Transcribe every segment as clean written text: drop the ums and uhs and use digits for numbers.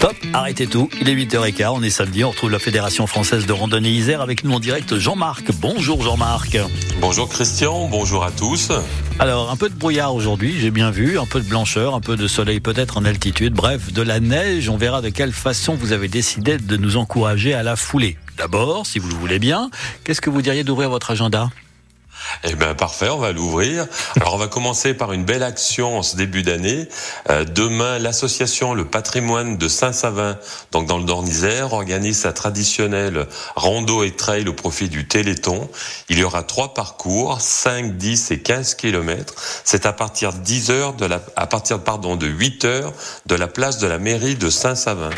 Stop, arrêtez tout, il est 8h15, on est samedi, on retrouve la Fédération Française de Randonnée Isère avec nous en direct Jean-Marc. Bonjour Jean-Marc. Bonjour Christian, bonjour à tous. Alors, un peu de brouillard aujourd'hui, j'ai bien vu, un peu de blancheur, un peu de soleil peut-être en altitude, bref, de la neige, on verra de quelle façon vous avez décidé de nous encourager à la foulée. D'abord, si vous le voulez bien, qu'est-ce que vous diriez d'ouvrir votre agenda ? Eh bien parfait, on va l'ouvrir. Alors on va commencer par une belle action en ce début d'année. Demain, l'association Le Patrimoine de Saint-Savin, donc dans le Dornisère, organise sa traditionnelle rando et trail au profit du Téléthon. Il y aura 3 parcours, 5, 10 et 15 km. C'est à partir de 8h de la place de la mairie de Saint-Savin.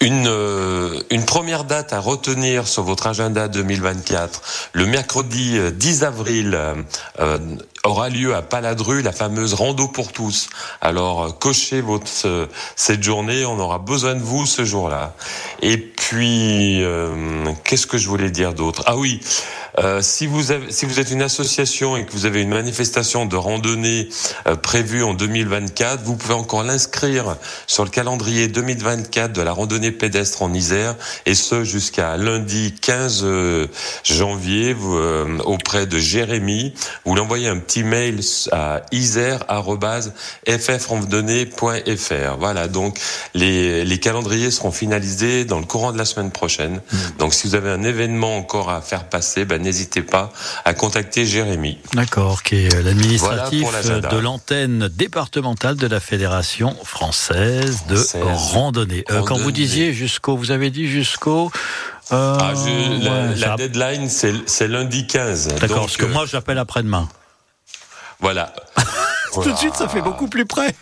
Une première date à retenir sur votre agenda 2024, le mercredi 10 avril aura lieu à Paladru la fameuse rando pour tous. Alors cochez cette journée, on aura besoin de vous ce jour-là. Et puis qu'est-ce que je voulais dire d'autre ? Ah oui, si vous êtes une association et que vous avez une manifestation de randonnée prévue en 2024, vous pouvez encore l'inscrire sur le calendrier 2024 de la randonnée pédestre en Isère, et ce jusqu'à lundi 15 janvier auprès de Jérémy. Vous l'envoyez un petit mail à isere@ffrandonnee.fr. Voilà, donc les calendriers seront finalisés dans le courant de la semaine prochaine. Donc si vous avez un événement encore à faire passer, n'hésitez pas à contacter Jérémy. D'accord, qui est l'administratif de l'antenne départementale de la Fédération Française de Randonnée. Quand vous disiez jusqu'au... la deadline, c'est lundi 15. D'accord, parce que moi j'appelle après-demain. Voilà. Tout de suite, ça fait beaucoup plus près.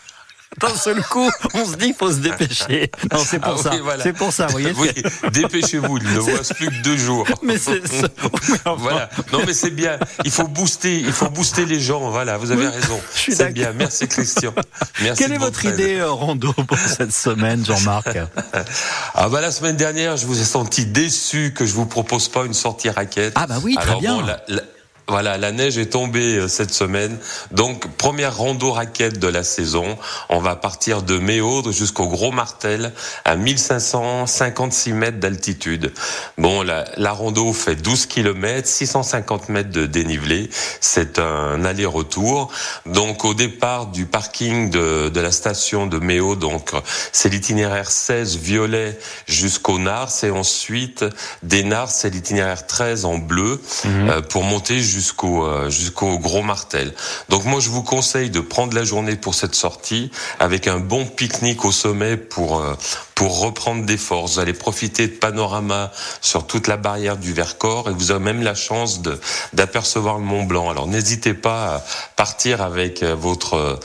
D'un seul coup, on se dit qu'il faut se dépêcher. Non, c'est pour ça. Oui, voilà. C'est pour ça, vous voyez. Oui, dépêchez-vous, il ne reste plus que 2 jours. Mais voilà. Non, mais c'est bien. Il faut booster les gens. Voilà, vous avez raison. C'est bien. Merci Christian. Merci. Quelle est votre idée rando pour cette semaine, Jean-Marc ? Ah bah la semaine dernière, je vous ai senti déçu que je vous propose pas une sortie raquette. Ah bah oui, très bien. Bon, voilà, la neige est tombée cette semaine. Donc, première rando raquette de la saison. On va partir de Méaudre jusqu'au Gros Martel à 1556 mètres d'altitude. Bon, la rando fait 12 km, 650 mètres de dénivelé. C'est un aller-retour. Donc, au départ du parking de la station de Méaudre, donc, c'est l'itinéraire 16 violet jusqu'au Nars. Et ensuite, des Nars, c'est l'itinéraire 13 en bleu pour monter jusqu'au Gros Martel. Donc moi je vous conseille de prendre la journée pour cette sortie avec un bon pique-nique au sommet pour reprendre des forces. Vous allez profiter de panoramas sur toute la barrière du Vercors et vous avez même la chance d'apercevoir le Mont-Blanc. Alors n'hésitez pas à partir avec votre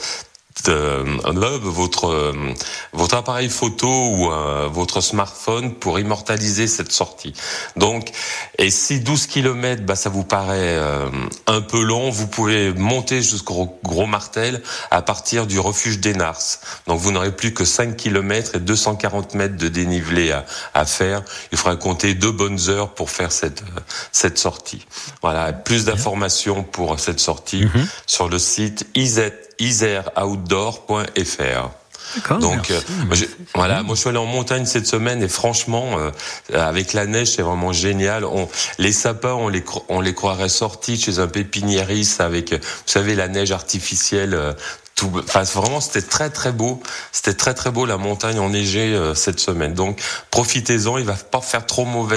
appareil photo ou votre smartphone pour immortaliser cette sortie. Donc, et si 12 km, ça vous paraît un peu long, vous pouvez monter jusqu'au Gros Martel à partir du refuge des Nars. Donc, vous n'aurez plus que 5 km et 240 mètres de dénivelé à faire. Il faudra compter 2 bonnes heures pour faire cette sortie. Voilà, plus d'informations pour cette sortie sur le site Isereoutdoor.fr. D'accord, donc moi je suis allé en montagne cette semaine et franchement avec la neige c'est vraiment génial. Les sapins on les croirait sortis chez un pépiniériste avec, vous savez, la neige artificielle. Enfin, vraiment, c'était très très beau. C'était très très beau la montagne enneigée cette semaine. Donc profitez-en, il va pas faire trop mauvais.